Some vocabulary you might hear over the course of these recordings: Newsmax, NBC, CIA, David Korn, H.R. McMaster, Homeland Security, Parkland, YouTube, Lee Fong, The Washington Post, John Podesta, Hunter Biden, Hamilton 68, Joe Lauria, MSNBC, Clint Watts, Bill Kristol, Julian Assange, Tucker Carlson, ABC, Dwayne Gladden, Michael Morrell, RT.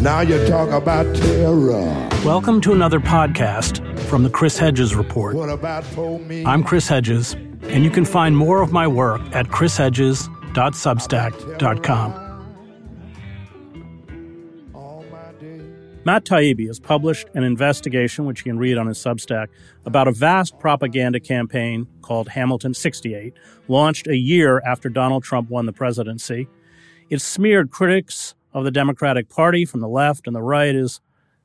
Now you talk about terror. Welcome to another podcast from the Chris Hedges Report. What about for me? I'm Chris Hedges, and you can find more of my work at chrishedges.substack.com. Matt Taibbi has published an investigation, which you can read on his Substack, about a vast propaganda campaign called Hamilton 68, launched a year after Donald Trump won the presidency. It smeared critics of the Democratic Party from the left and the right as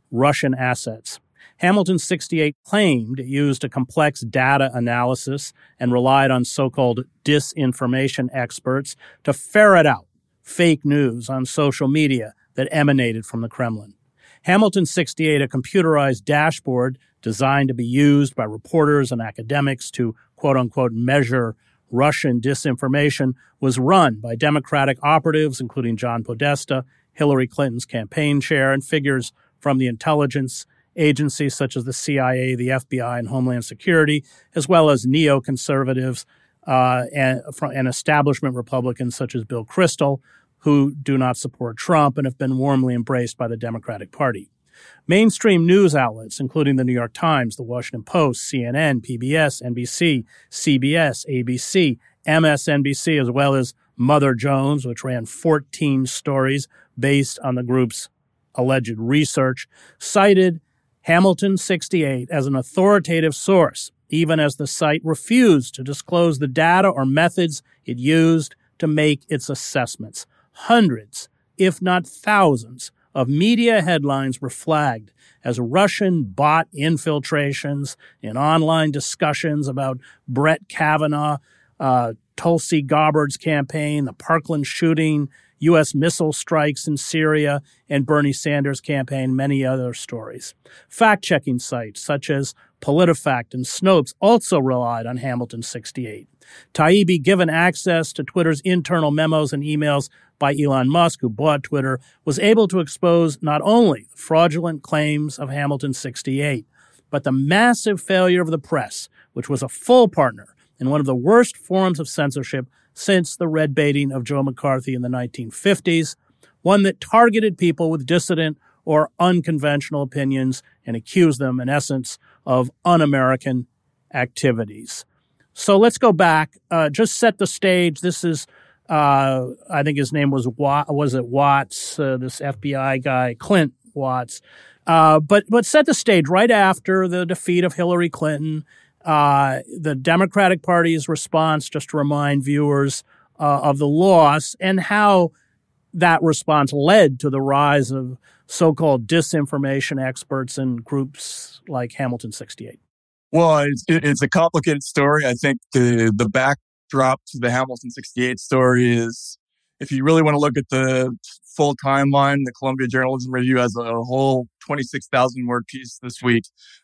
Russian assets. Hamilton 68 claimed it used a complex data analysis and relied on so-called disinformation experts to ferret out fake news on social media that emanated from the Kremlin. Hamilton 68, a computerized dashboard designed to be used by reporters and academics to, quote-unquote, measure Russian disinformation, was run by Democratic operatives, including John Podesta, Hillary Clinton's campaign chair, and figures from the intelligence agencies such as the CIA, the FBI, and Homeland Security, as well as neoconservatives and establishment Republicans such as Bill Kristol, who do not support Trump and have been warmly embraced by the Democratic Party. Mainstream news outlets, including The New York Times, The Washington Post, CNN, PBS, NBC, CBS, ABC, MSNBC, as well as Mother Jones, which ran 14 stories based on the group's alleged research, cited Hamilton 68 as an authoritative source, even as the site refused to disclose the data or methods it used to make its assessments. Hundreds, if not thousands, of media headlines were flagged as Russian bot infiltrations in online discussions about Brett Kavanaugh, Tulsi Gabbard's campaign, the Parkland shooting, U.S. missile strikes in Syria, and Bernie Sanders' campaign, many other stories. Fact-checking sites such as PolitiFact and Snopes also relied on Hamilton 68. Taibbi, given access to Twitter's internal memos and emails by Elon Musk, who bought Twitter, was able to expose not only the fraudulent claims of Hamilton 68, but the massive failure of the press, which was a full partner in one of the worst forms of censorship since the red baiting of Joe McCarthy in the 1950s, one that targeted people with dissident or unconventional opinions and accused them, in essence, of un-American activities. So let's go back. Just set the stage. This is, I think his name was it Watts, this FBI guy, Clint Watts. But set the stage right after the defeat of Hillary Clinton. The Democratic Party's response, just to remind viewers of the loss and how that response led to the rise of so-called disinformation experts and groups like Hamilton 68. Well, it's a complicated story. I think the backdrop to the Hamilton 68 story is, if you really want to look at the full timeline, the Columbia Journalism Review has a whole 26,000-word piece this week.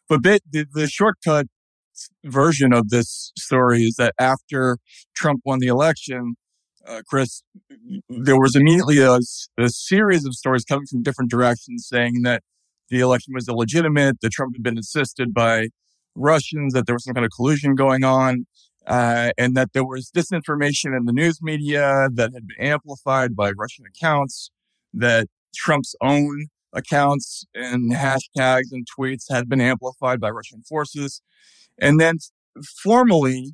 But the shortcut version of this story is that after Trump won the election, Chris, there was immediately a series of stories coming from different directions saying that the election was illegitimate, that Trump had been assisted by Russians, that there was some kind of collusion going on, and that there was disinformation in the news media that had been amplified by Russian accounts, that Trump's own accounts and hashtags and tweets had been amplified by Russian forces. And then formally,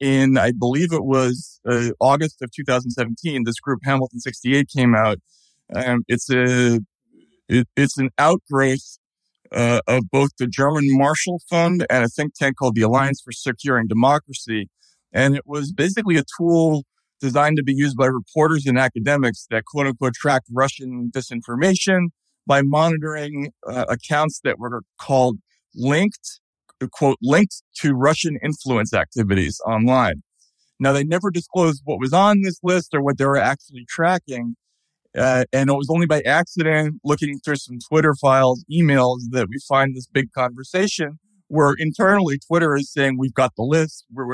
in I believe it was August of 2017, this group Hamilton 68 came out. It's an outgrowth of both the German Marshall Fund and a think tank called the Alliance for Securing Democracy. And it was basically a tool designed to be used by reporters and academics that, quote unquote, tracked Russian disinformation by monitoring accounts that were called linked, quote, linked to Russian influence activities online. Now, they never disclosed what was on this list or what they were actually tracking. And it was only by accident, looking through some Twitter files, emails, that we find this big conversation where internally Twitter is saying, we've got the list, we've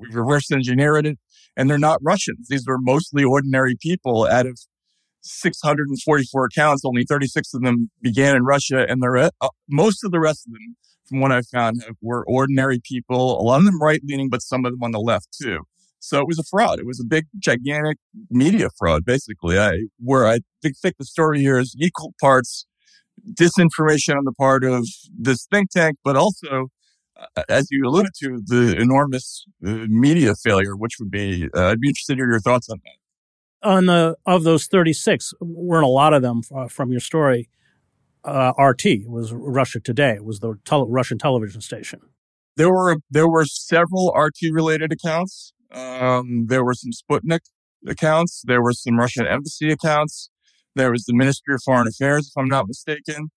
reverse engineered it, and they're not Russians. These were mostly ordinary people. Out of 644 accounts, only 36 of them began in Russia, and most of the rest of them, from what I found, were ordinary people, a lot of them right-leaning, but some of them on the left, too. So it was a fraud. It was a big, gigantic media fraud, basically. I think the story here is equal parts disinformation on the part of this think tank, but also, as you alluded to, the enormous media failure, which would be, I'd be interested to hear your thoughts on that. Of those 36, weren't a lot of them from your story. RT was Russia Today. It was the Russian television station. There were several RT-related accounts. There were some Sputnik accounts. There were some Russian embassy accounts. There was the Ministry of Foreign Affairs, if I'm not mistaken.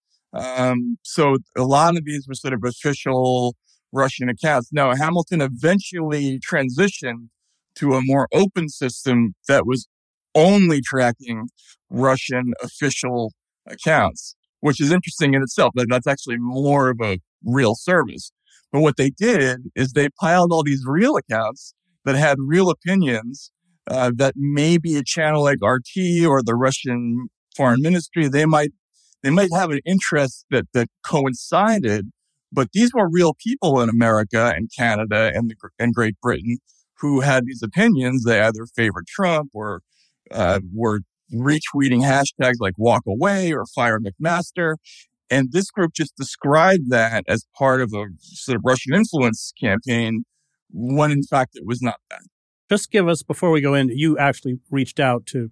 So a lot of these were sort of official Russian accounts. Now, Hamilton eventually transitioned to a more open system that was only tracking Russian official accounts, which is interesting in itself. That's actually more of a real service. But what they did is they piled all these real accounts that had real opinions that maybe a channel like RT or the Russian Foreign Ministry, they might have an interest that coincided, but these were real people in America and Canada and Great Britain who had these opinions. They either favored Trump or were retweeting hashtags like walk away or fire McMaster. And this group just described that as part of a sort of Russian influence campaign when, in fact, it was not that. Just give us, before we go in, you actually reached out to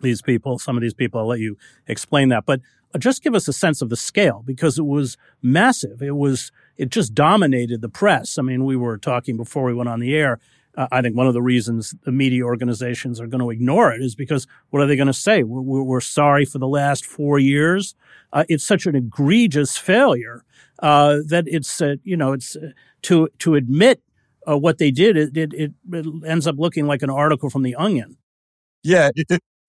these people, some of these people. I'll let you explain that. But just give us a sense of the scale, because it was massive. It just dominated the press. I mean, we were talking before we went on the air. I think one of the reasons the media organizations are going to ignore it is because what are they going to say? We're sorry for the last 4 years. It's such an egregious failure that it's, it's to admit what they did, it ends up looking like an article from The Onion. Yeah,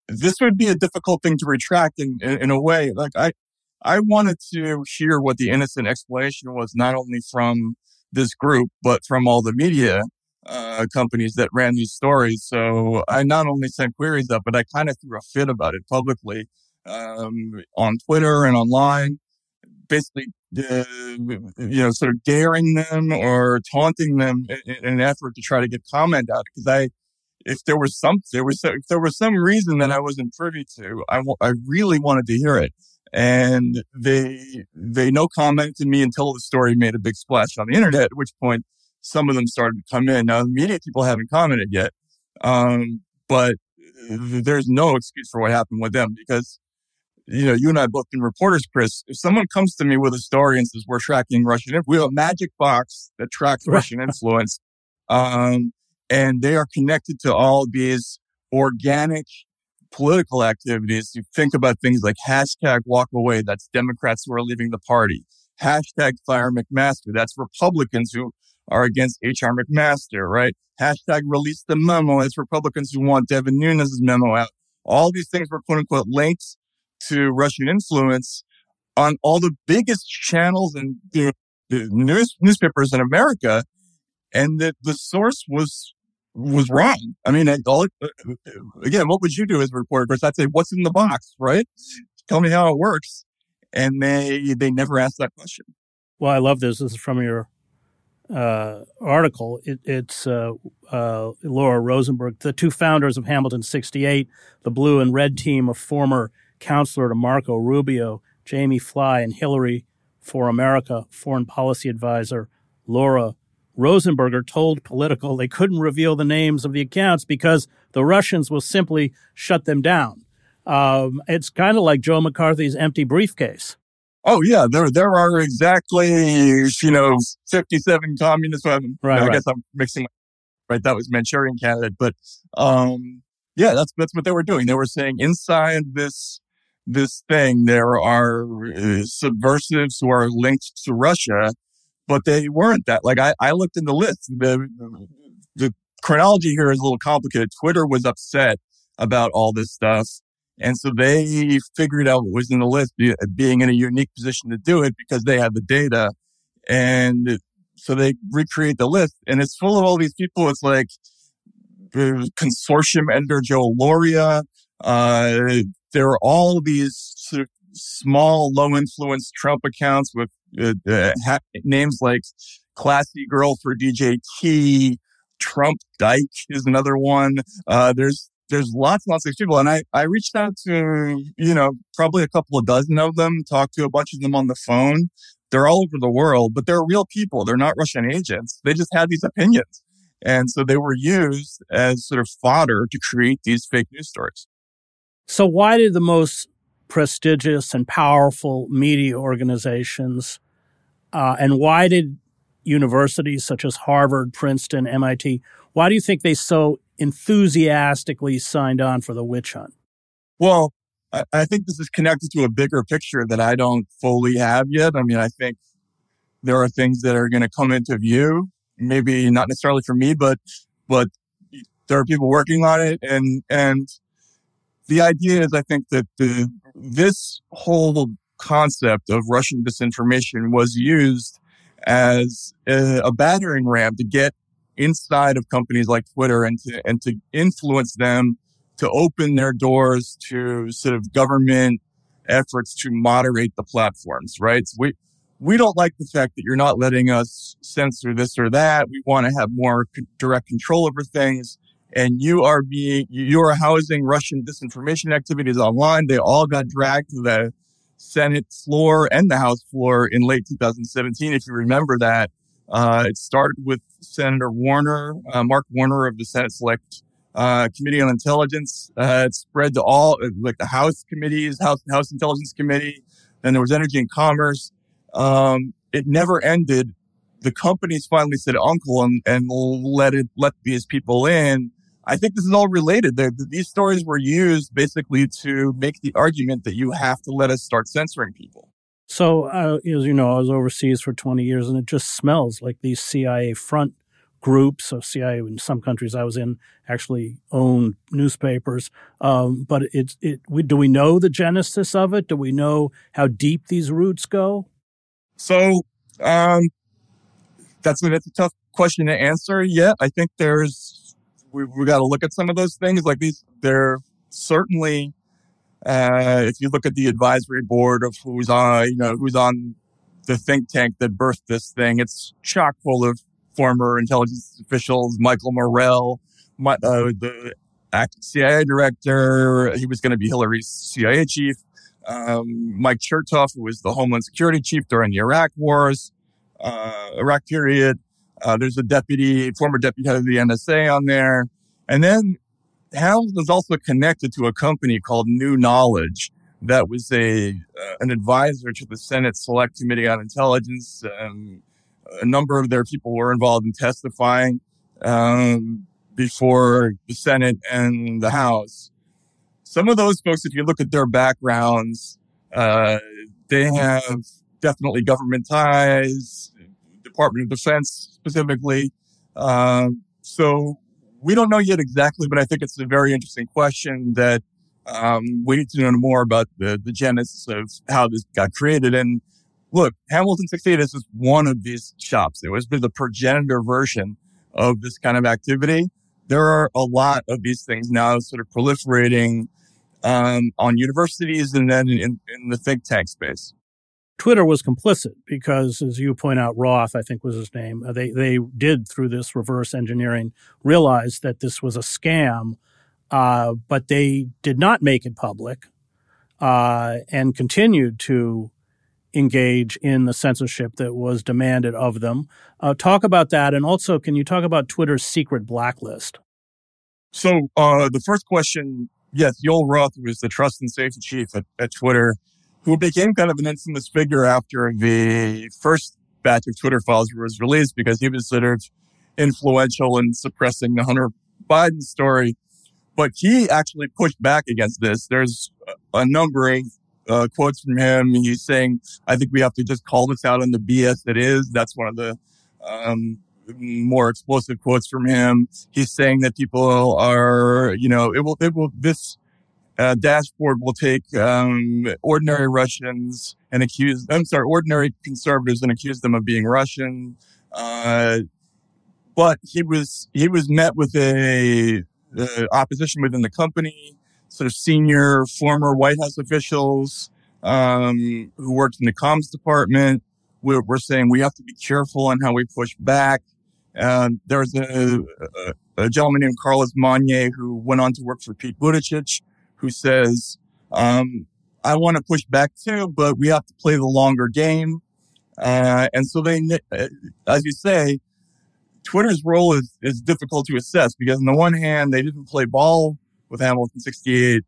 this would be a difficult thing to retract in a way. Like I wanted to hear what the innocent explanation was, not only from this group, but from all the media companies that ran these stories. So I not only sent queries up, but I kind of threw a fit about it publicly on Twitter and online, basically, sort of daring them or taunting them in an effort to try to get comment out. Because if there was some reason that I wasn't privy to, I really wanted to hear it. And they no commented me until the story made a big splash on the internet, at which point some of them started to come in. Now, the media people haven't commented yet, but there's no excuse for what happened with them, because you and I both been reporters, Chris. If someone comes to me with a story and says, we're tracking Russian influence, we have a magic box that tracks Russian influence. And they are connected to all these organic political activities. You think about things like hashtag walk away. That's Democrats who are leaving the party. Hashtag fire McMaster. That's Republicans who are against H.R. McMaster, right? Hashtag release the memo. That's Republicans who want Devin Nunes' memo out. All these things were quote unquote linked to Russian influence on all the biggest channels and newspapers in America, and that the source was wrong. I mean, again, what would you do as a reporter? Of course, I'd say, what's in the box, right? Tell me how it works. And they never asked that question. Well, I love this. This is from your article. It's Laura Rosenberg, the two founders of Hamilton 68, the blue and red team of former counselor to Marco Rubio, Jamie Fly, and Hillary for America foreign policy advisor Laura Rosenberger told Political they couldn't reveal the names of the accounts because the Russians will simply shut them down. It's kind of like Joe McCarthy's empty briefcase. Oh, yeah. There are exactly, 57 communists. I guess I'm mixing up. Right. That was Manchurian Candidate. But, yeah, that's what they were doing. They were saying inside this thing, there are subversives who are linked to Russia, but they weren't that. Like, I looked in the list. The chronology here is a little complicated. Twitter was upset about all this stuff, and so they figured out what was in the list, being in a unique position to do it because they had the data. And so they recreate the list, and it's full of all these people. It's like consortium editor Joe Lauria. There are all these sort of small, low-influence Trump accounts with names like Classy Girl for DJT, Trump Dyke is another one. There's lots and lots of people. And I reached out to, probably a couple of dozen of them, talked to a bunch of them on the phone. They're all over the world, but they're real people. They're not Russian agents. They just had these opinions. And so they were used as sort of fodder to create these fake news stories. So why did the most prestigious and powerful media organizations, and why did universities such as Harvard, Princeton, MIT, why do you think they so enthusiastically signed on for the witch hunt? Well, I think this is connected to a bigger picture that I don't fully have yet. I mean, I think there are things that are going to come into view, maybe not necessarily for me, but there are people working on it. And the idea is, I think, that this whole concept of Russian disinformation was used as a battering ram to get inside of companies like Twitter and to influence them to open their doors to sort of government efforts to moderate the platforms, right? So we don't like the fact that you're not letting us censor this or that. We want to have more direct control over things. And you are housing Russian disinformation activities online. They all got dragged to the Senate floor and the House floor in late 2017, if you remember that. It started with Senator Warner, Mark Warner of the Senate Select Committee on Intelligence. It spread to all, like the House committees, House Intelligence Committee. Then there was Energy and Commerce. It never ended. The companies finally said uncle and let these people in. I think this is all related. These stories were used basically to make the argument that you have to let us start censoring people. So, as you know, I was overseas for 20 years, and it just smells like these CIA front groups. So CIA, in some countries I was in, actually owned newspapers. But do we know the genesis of it? Do we know how deep these roots go? So that's a tough question to answer yet. I think we got to look at some of those things. Like these, they're certainly, if you look at the advisory board of who's on the think tank that birthed this thing, it's chock full of former intelligence officials. Michael Morrell, the acting CIA director, he was going to be Hillary's CIA chief. Mike Chertoff, who was the Homeland Security chief during the Iraq period. There's former deputy head of the NSA on there. And then Hamilton's also connected to a company called New Knowledge that was an advisor to the Senate Select Committee on Intelligence. A number of their people were involved in testifying before the Senate and the House. Some of those folks, if you look at their backgrounds, they have definitely government ties, Department of Defense specifically. So we don't know yet exactly, but I think it's a very interesting question that we need to know more about the genesis of how this got created. And look, Hamilton 68 is just one of these shops. It was the progenitor version of this kind of activity. There are a lot of these things now sort of proliferating on universities and then in the think tank space. Twitter was complicit because, as you point out, Roth, I think was his name, they did, through this reverse engineering, realize that this was a scam, but they did not make it public and continued to engage in the censorship that was demanded of them. Talk about that, and also, can you talk about Twitter's secret blacklist? So the first question, yes, Yoel Roth was the trust and safety chief at Twitter, who became kind of an infamous figure after the first batch of Twitter files was released because he was sort of influential in suppressing the Hunter Biden story. But he actually pushed back against this. There's a number of quotes from him. He's saying, I think we have to just call this out on the BS that is. That's one of the more explosive quotes from him. He's saying that people are, dashboard will take ordinary Russians and ordinary conservatives and accuse them of being Russian. But he was met with a opposition within the company, sort of senior former White House officials who worked in the comms department. We're saying we have to be careful on how we push back. There was a gentleman named Carlos Monnier who went on to work for Pete Buttigieg, who says, I want to push back too, but we have to play the longer game. And so they, as you say, Twitter's role is difficult to assess because on the one hand, they didn't play ball with Hamilton 68,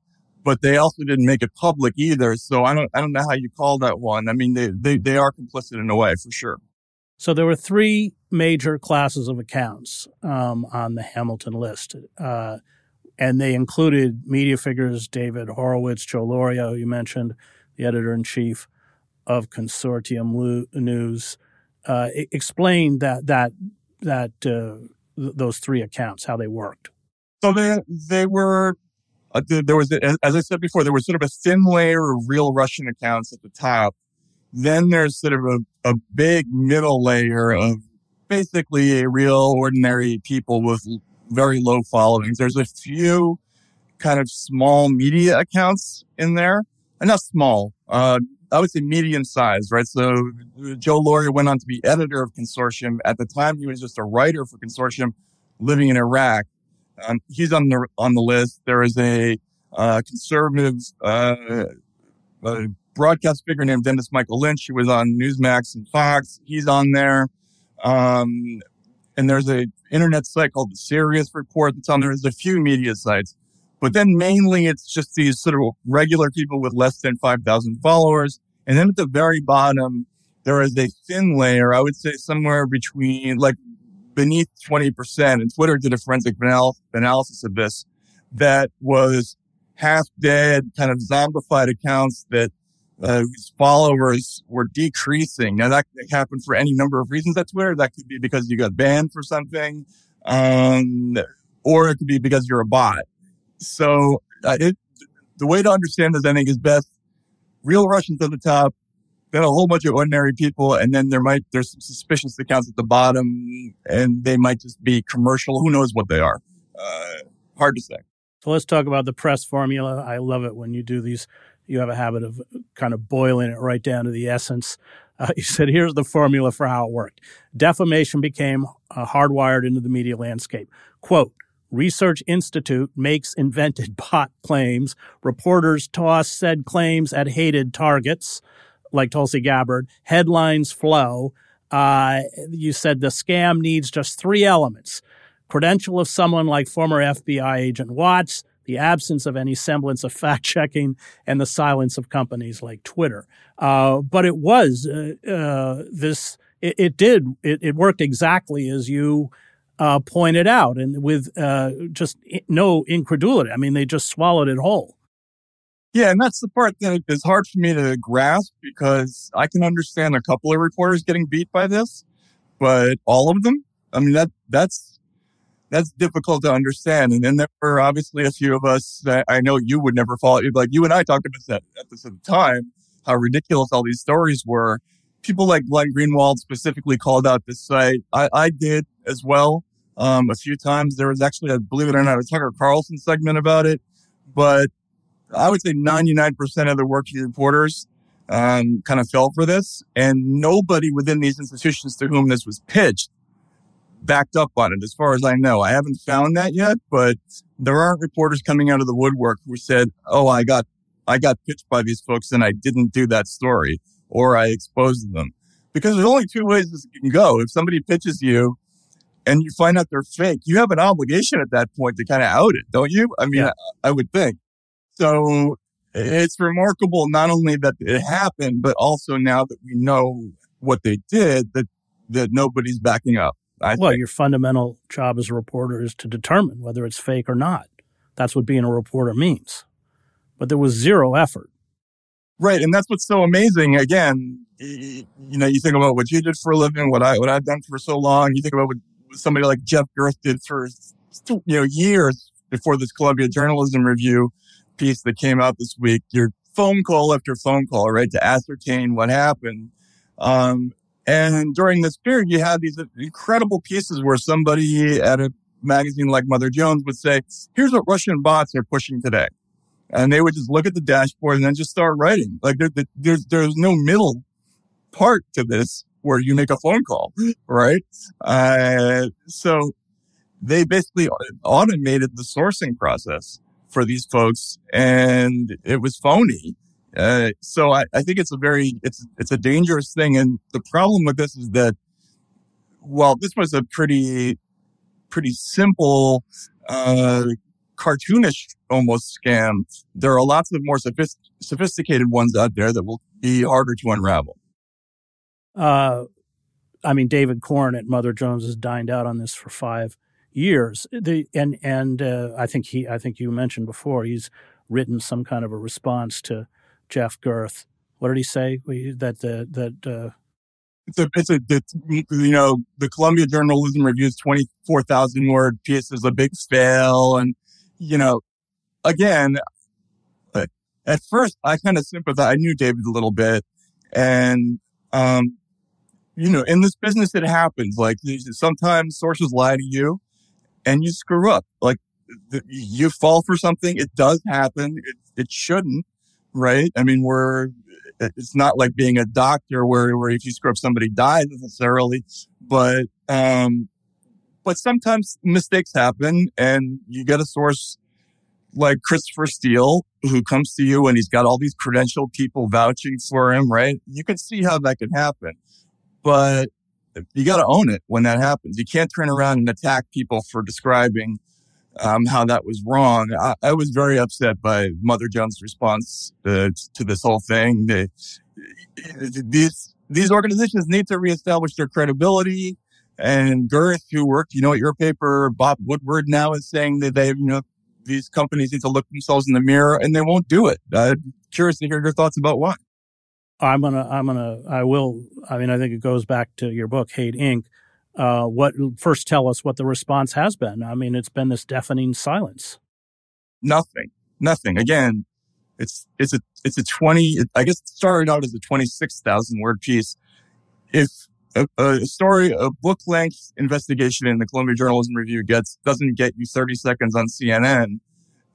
but they also didn't make it public either. So I don't know how you call that one. I mean, they are complicit in a way for sure. So there were three major classes of accounts on the Hamilton list. And they included media figures, David Horowitz, Joe Lauria, who you mentioned, the editor-in-chief of Consortium News, explained those three accounts, how they worked. So they were, there was, as I said before, there was sort of a thin layer of real Russian accounts at the top. Then there's sort of a big middle layer of basically real ordinary people with very low followings. There's a few kind of small media accounts in there. And not small. I would say medium-sized, right? So Joe Lauria went on to be editor of Consortium. At the time, he was just a writer for Consortium living in Iraq. He's on the list. There is a conservative broadcast figure named Dennis Michael Lynch, who was on Newsmax and Fox. He's on there. And there's an internet site called The Serious Report that's on there. There's a few media sites. But then mainly it's just these sort of regular people with less than 5,000 followers. And then at the very bottom, there is a thin layer, I would say somewhere between, like, beneath 20%. And Twitter did a forensic analysis of this that was half-dead, kind of zombified accounts that whose followers were decreasing. Now, that could happen for any number of reasons at Twitter. That could be because you got banned for something, or it could be because you're a bot. So the way to understand this, I think, is best real Russians at the top, then a whole bunch of ordinary people, and then there's some suspicious accounts at the bottom, and they might just be commercial. Who knows what they are? Hard to say. So let's talk about the press formula. I love it when you do these. You have a habit of kind of boiling it right down to the essence. You said, here's the formula for how it worked. Defamation became hardwired into the media landscape. Quote, Research Institute makes invented bot claims. Reporters toss said claims at hated targets, like Tulsi Gabbard. Headlines flow. You said the scam needs just three elements. Credential of someone like former FBI agent Watts, the absence of any semblance of fact-checking, and the silence of companies like Twitter. But it was this – it worked exactly as you – pointed out, and with just no incredulity. I mean, they just swallowed it whole. Yeah, and that's the part that is hard for me to grasp, because I can understand a couple of reporters getting beat by this, but all of them? I mean, that's difficult to understand. And then there were obviously a few of us that I know you would never follow. Like, you and I talked about that at the same time, how ridiculous all these stories were. People like Glenn Greenwald specifically called out this site. I did as well. A few times. There was actually, believe it or not, a Tucker Carlson segment about it. But I would say 99% of the working reporters kind of fell for this. And nobody within these institutions to whom this was pitched backed up on it, as far as I know. I haven't found that yet, but there aren't reporters coming out of the woodwork who said, oh, I got pitched by these folks and I didn't do that story, or I exposed them. Because there's only two ways this can go. If somebody pitches you and you find out they're fake, you have an obligation at that point to kind of out it, don't you? I mean, yeah. I would think. So it's remarkable not only that it happened, but also now that we know what they did, that nobody's backing up. Your fundamental job as a reporter is to determine whether it's fake or not. That's what being a reporter means. But there was zero effort. Right, and that's what's so amazing. Again, you think about what you did for a living, what I've done for so long. You think about what somebody like Jeff Gerth did for years before this Columbia Journalism Review piece that came out this week. Your phone call after phone call, right, to ascertain what happened. And during this period, you had these incredible pieces where somebody at a magazine like Mother Jones would say, "Here's what Russian bots are pushing today." And they would just look at the dashboard and then just start writing. Like, there's no middle part to this. where you make a phone call, right? So they basically automated the sourcing process for these folks, and it was phony. So I think it's a very, it's a dangerous thing. And the problem with this is that while this was a pretty simple, cartoonish almost scam, there are lots of more sophisticated ones out there that will be harder to unravel. I mean, David Korn at Mother Jones has dined out on this for 5 years. I think you mentioned before, he's written some kind of a response to Jeff Gerth. What did he say? The Columbia Journalism Review's 24,000 word piece is a big fail. And, you know, again, at first I kind of sympathized. I knew David a little bit. And, you know, in this business, it happens. Like, sometimes sources lie to you and you screw up. Like, you fall for something. It does happen. It shouldn't. Right? I mean, it's not like being a doctor where if you screw up, somebody dies necessarily, but sometimes mistakes happen, and you get a source like Christopher Steele who comes to you and he's got all these credentialed people vouching for him, right? You can see how that can happen, but you got to own it when that happens. You can't turn around and attack people for describing how that was wrong. I was very upset by Mother Jones' response to this whole thing. These organizations need to reestablish their credibility. And Gerth, who worked, you know, at your paper, Bob Woodward now is saying that they, you know, these companies need to look themselves in the mirror, and they won't do it. I'm curious to hear your thoughts about why. I think it goes back to your book, Hate Inc. First tell us what the response has been. I mean, it's been this deafening silence. Nothing. Again, it started out as a 26,000 word piece. If a story, a book length investigation in the Columbia Journalism Review doesn't get you 30 seconds on CNN,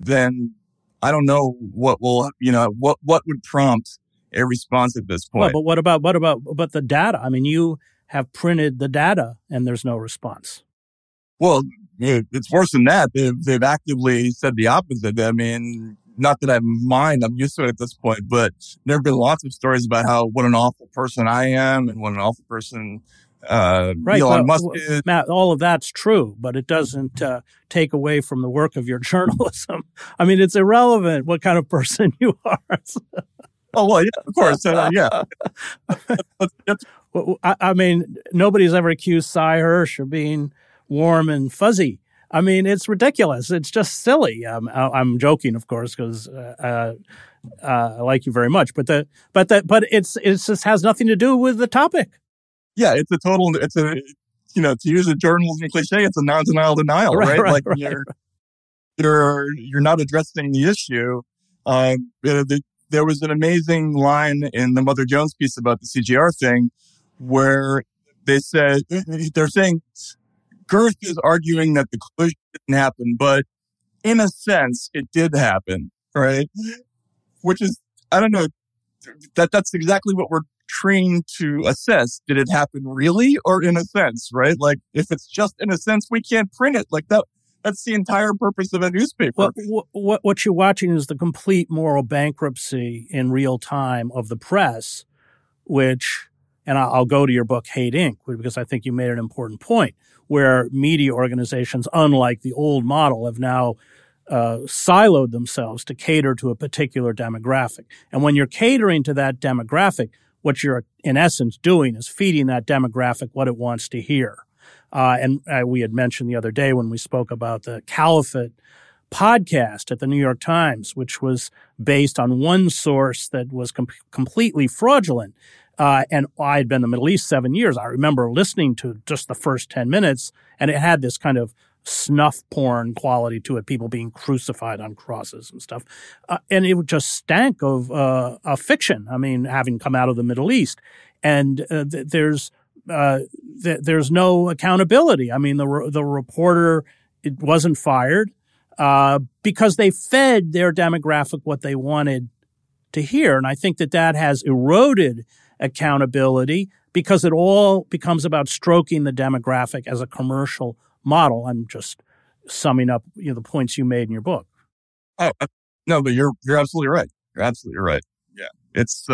then I don't know what would prompt a response at this point. Well, but what about the data? I mean, you have printed the data and there's no response. Well, it's worse than that. They've actively said the opposite. I mean, not that I mind, I'm used to it at this point, but there have been lots of stories about what an awful person I am and what an awful person Elon Musk is. Matt, all of that's true, but it doesn't take away from the work of your journalism. I mean, it's irrelevant what kind of person you are. Oh, well, yeah, of course. I mean, nobody's ever accused Cy Hirsch of being warm and fuzzy. I mean, it's ridiculous. It's just silly. I'm joking, of course, because I like you very much. But it just has nothing to do with the topic. Yeah, to use a journalism cliche, it's a non-denial denial, right? Right. You're not addressing the issue. There was an amazing line in the Mother Jones piece about the CGR thing where they're saying Gerth is arguing that the collision didn't happen, but in a sense, it did happen, right? Which is, I don't know, that's exactly what we're trained to assess. Did it happen really or in a sense, right? Like, if it's just in a sense, we can't print it like that. That's the entire purpose of a newspaper. What you're watching is the complete moral bankruptcy in real time of the press, which, and I'll go to your book, Hate Inc., because I think you made an important point, where media organizations, unlike the old model, have now siloed themselves to cater to a particular demographic. And when you're catering to that demographic, what you're in essence doing is feeding that demographic what it wants to hear. And we had mentioned the other day when we spoke about the Caliphate podcast at the New York Times, which was based on one source that was completely fraudulent. And I'd been in the Middle East 7 years. I remember listening to just the first 10 minutes, and it had this kind of snuff porn quality to it, people being crucified on crosses and stuff. And it just stank of a fiction, I mean, having come out of the Middle East. And there's no accountability. I mean, the reporter, it wasn't fired because they fed their demographic what they wanted to hear. And I think that has eroded accountability because it all becomes about stroking the demographic as a commercial model. I'm just summing up the points you made in your book. Oh, no, but you're absolutely right. You're absolutely right. Yeah. It's,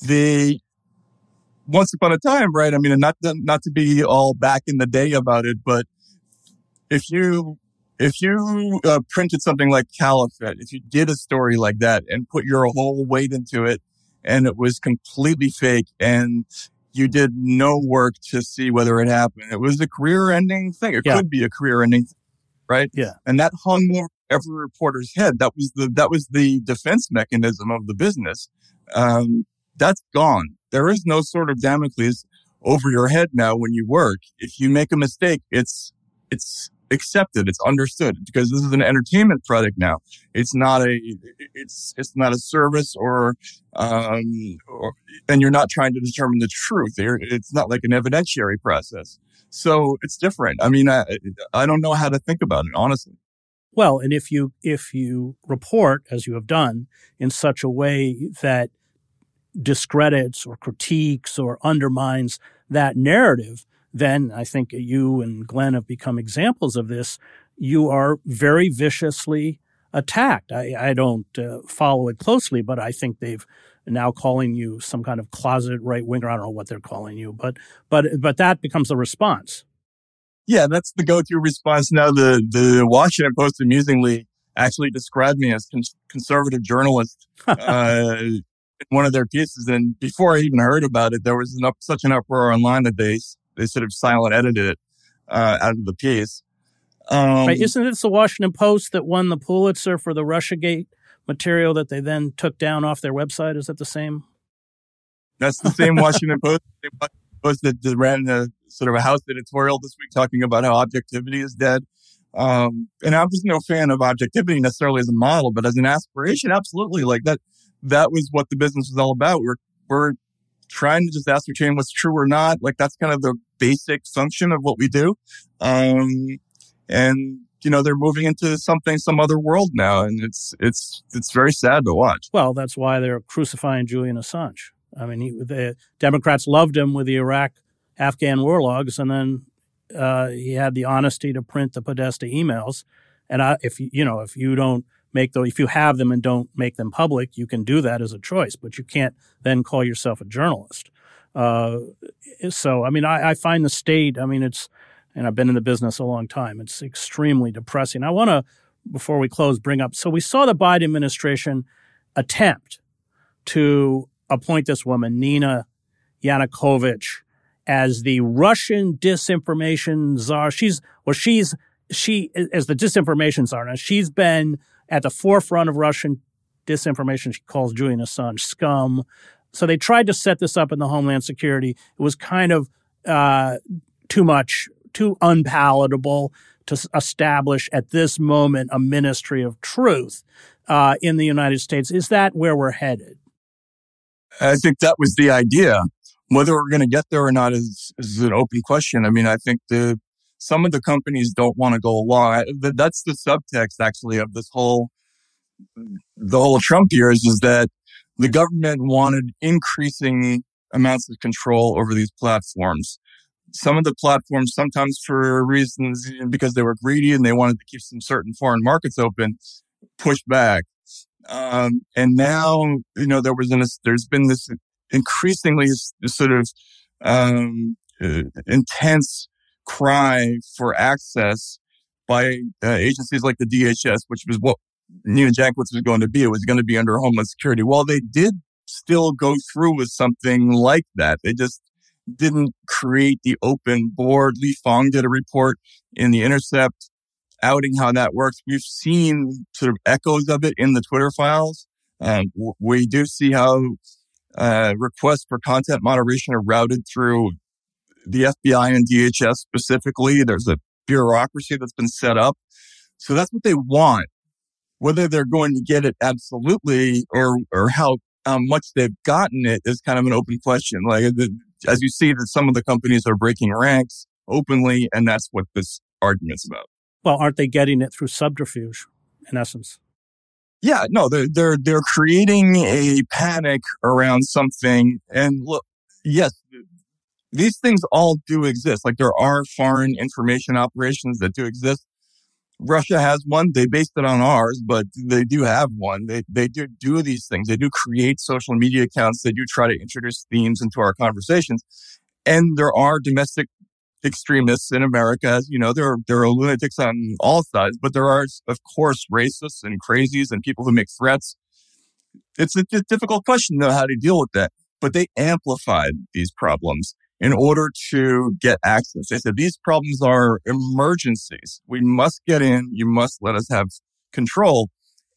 the once upon a time, right? I mean, and not to be all back in the day about it, but if you printed something like Caliphate, if you did a story like that and put your whole weight into it and it was completely fake and you did no work to see whether it happened, it was a career-ending thing. It could be a career-ending thing, right? Yeah. And that hung over every reporter's head. That was the defense mechanism of the business. That's gone. There is no sort of Damocles over your head now when you work. If you make a mistake, it's accepted, it's understood, because this is an entertainment product now. It's not a service or and you're not trying to determine the truth. It's not like an evidentiary process. So it's different. I mean, I don't know how to think about it, honestly. Well, and if you report, as you have done, in such a way that discredits or critiques or undermines that narrative, then I think you and Glenn have become examples of this. You are very viciously attacked. I don't follow it closely, but I think they've now calling you some kind of closet right winger. I don't know what they're calling you, but that becomes the response. Yeah, that's the go-to response now. The Washington Post amusingly actually described me as conservative journalist in one of their pieces. And before I even heard about it, there was such an uproar online that they sort of silent edited it out of the piece. Right. Isn't it the Washington Post that won the Pulitzer for the Russiagate material that they then took down off their website? Is that the same? That's the same Washington Post. The Washington Post that ran a House editorial this week talking about how objectivity is dead. And I'm just no fan of objectivity necessarily as a model, but as an aspiration, absolutely. Like that was what the business was all about. We're trying to just ascertain what's true or not. Like, that's kind of the basic function of what we do. And they're moving into some other world now, and it's very sad to watch. Well, that's why they're crucifying Julian Assange. I mean, the Democrats loved him with the Iraq-Afghan war logs, and then he had the honesty to print the Podesta emails. And if you have them and don't make them public, you can do that as a choice, but you can't then call yourself a journalist. I find the state. I mean, it's. And I've been in the business a long time. It's extremely depressing. I want to, before we close, bring up, so we saw the Biden administration attempt to appoint this woman, Nina Jankowicz, as the Russian disinformation czar. She is the disinformation czar. Now, she's been at the forefront of Russian disinformation. She calls Julian Assange scum. So they tried to set this up in the Homeland Security. It was kind of too much, too unpalatable to establish at this moment a ministry of truth in the United States. Is that where we're headed? I think that was the idea. Whether we're going to get there or not is an open question. I mean, I think some of the companies don't want to go along. That's the subtext, actually, of this the whole Trump years, is that the government wanted increasing amounts of control over these platforms. Some of the platforms, sometimes for reasons because they were greedy and they wanted to keep some certain foreign markets open, pushed back. And now, there's been this increasingly sort of intense cry for access by agencies like the DHS, which was what Nina Jankowicz was going to be. It was going to be under Homeland Security. Well, they did still go through with something like that. They just didn't create the open board. Lee Fong did a report in The Intercept outing how that works. We've seen sort of echoes of it in the Twitter files. We do see how requests for content moderation are routed through the FBI and DHS specifically. There's a bureaucracy that's been set up. So that's what they want. Whether they're going to get it absolutely or how much they've gotten it is kind of an open question. As you see, that some of the companies are breaking ranks openly, and that's what this argument's about. Well, aren't they getting it through subterfuge, in essence? Yeah, no, they're creating a panic around something. And look, yes, these things all do exist. Like, there are foreign information operations that do exist. Russia has one. They based it on ours, but they do have one. They do these things. They do create social media accounts. They do try to introduce themes into our conversations. And there are domestic extremists in America. As you know, there are lunatics on all sides, but there are, of course, racists and crazies and people who make threats. It's a difficult question, though, how to deal with that. But they amplified these problems in order to get access. They said, these problems are emergencies. We must get in. You must let us have control.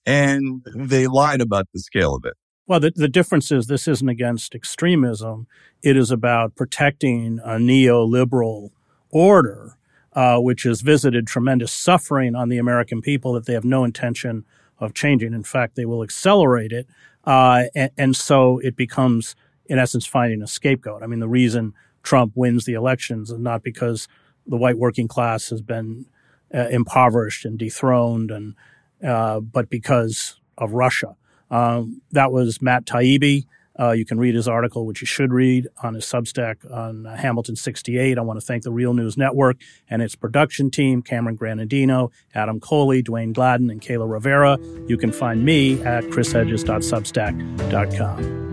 And they lied about the scale of it. Well, the difference is this isn't against extremism. It is about protecting a neoliberal order, which has visited tremendous suffering on the American people that they have no intention of changing. In fact, they will accelerate it. And so it becomes, in essence, finding a scapegoat. I mean, the reason Trump wins the elections is not because the white working class has been impoverished and dethroned, and but because of Russia. That was Matt Taibbi. You can read his article, which you should read, on his Substack on Hamilton 68. I want to thank the Real News Network and its production team, Cameron Granadino, Adam Coley, Dwayne Gladden, and Kayla Rivera. You can find me at chrishedges.substack.com.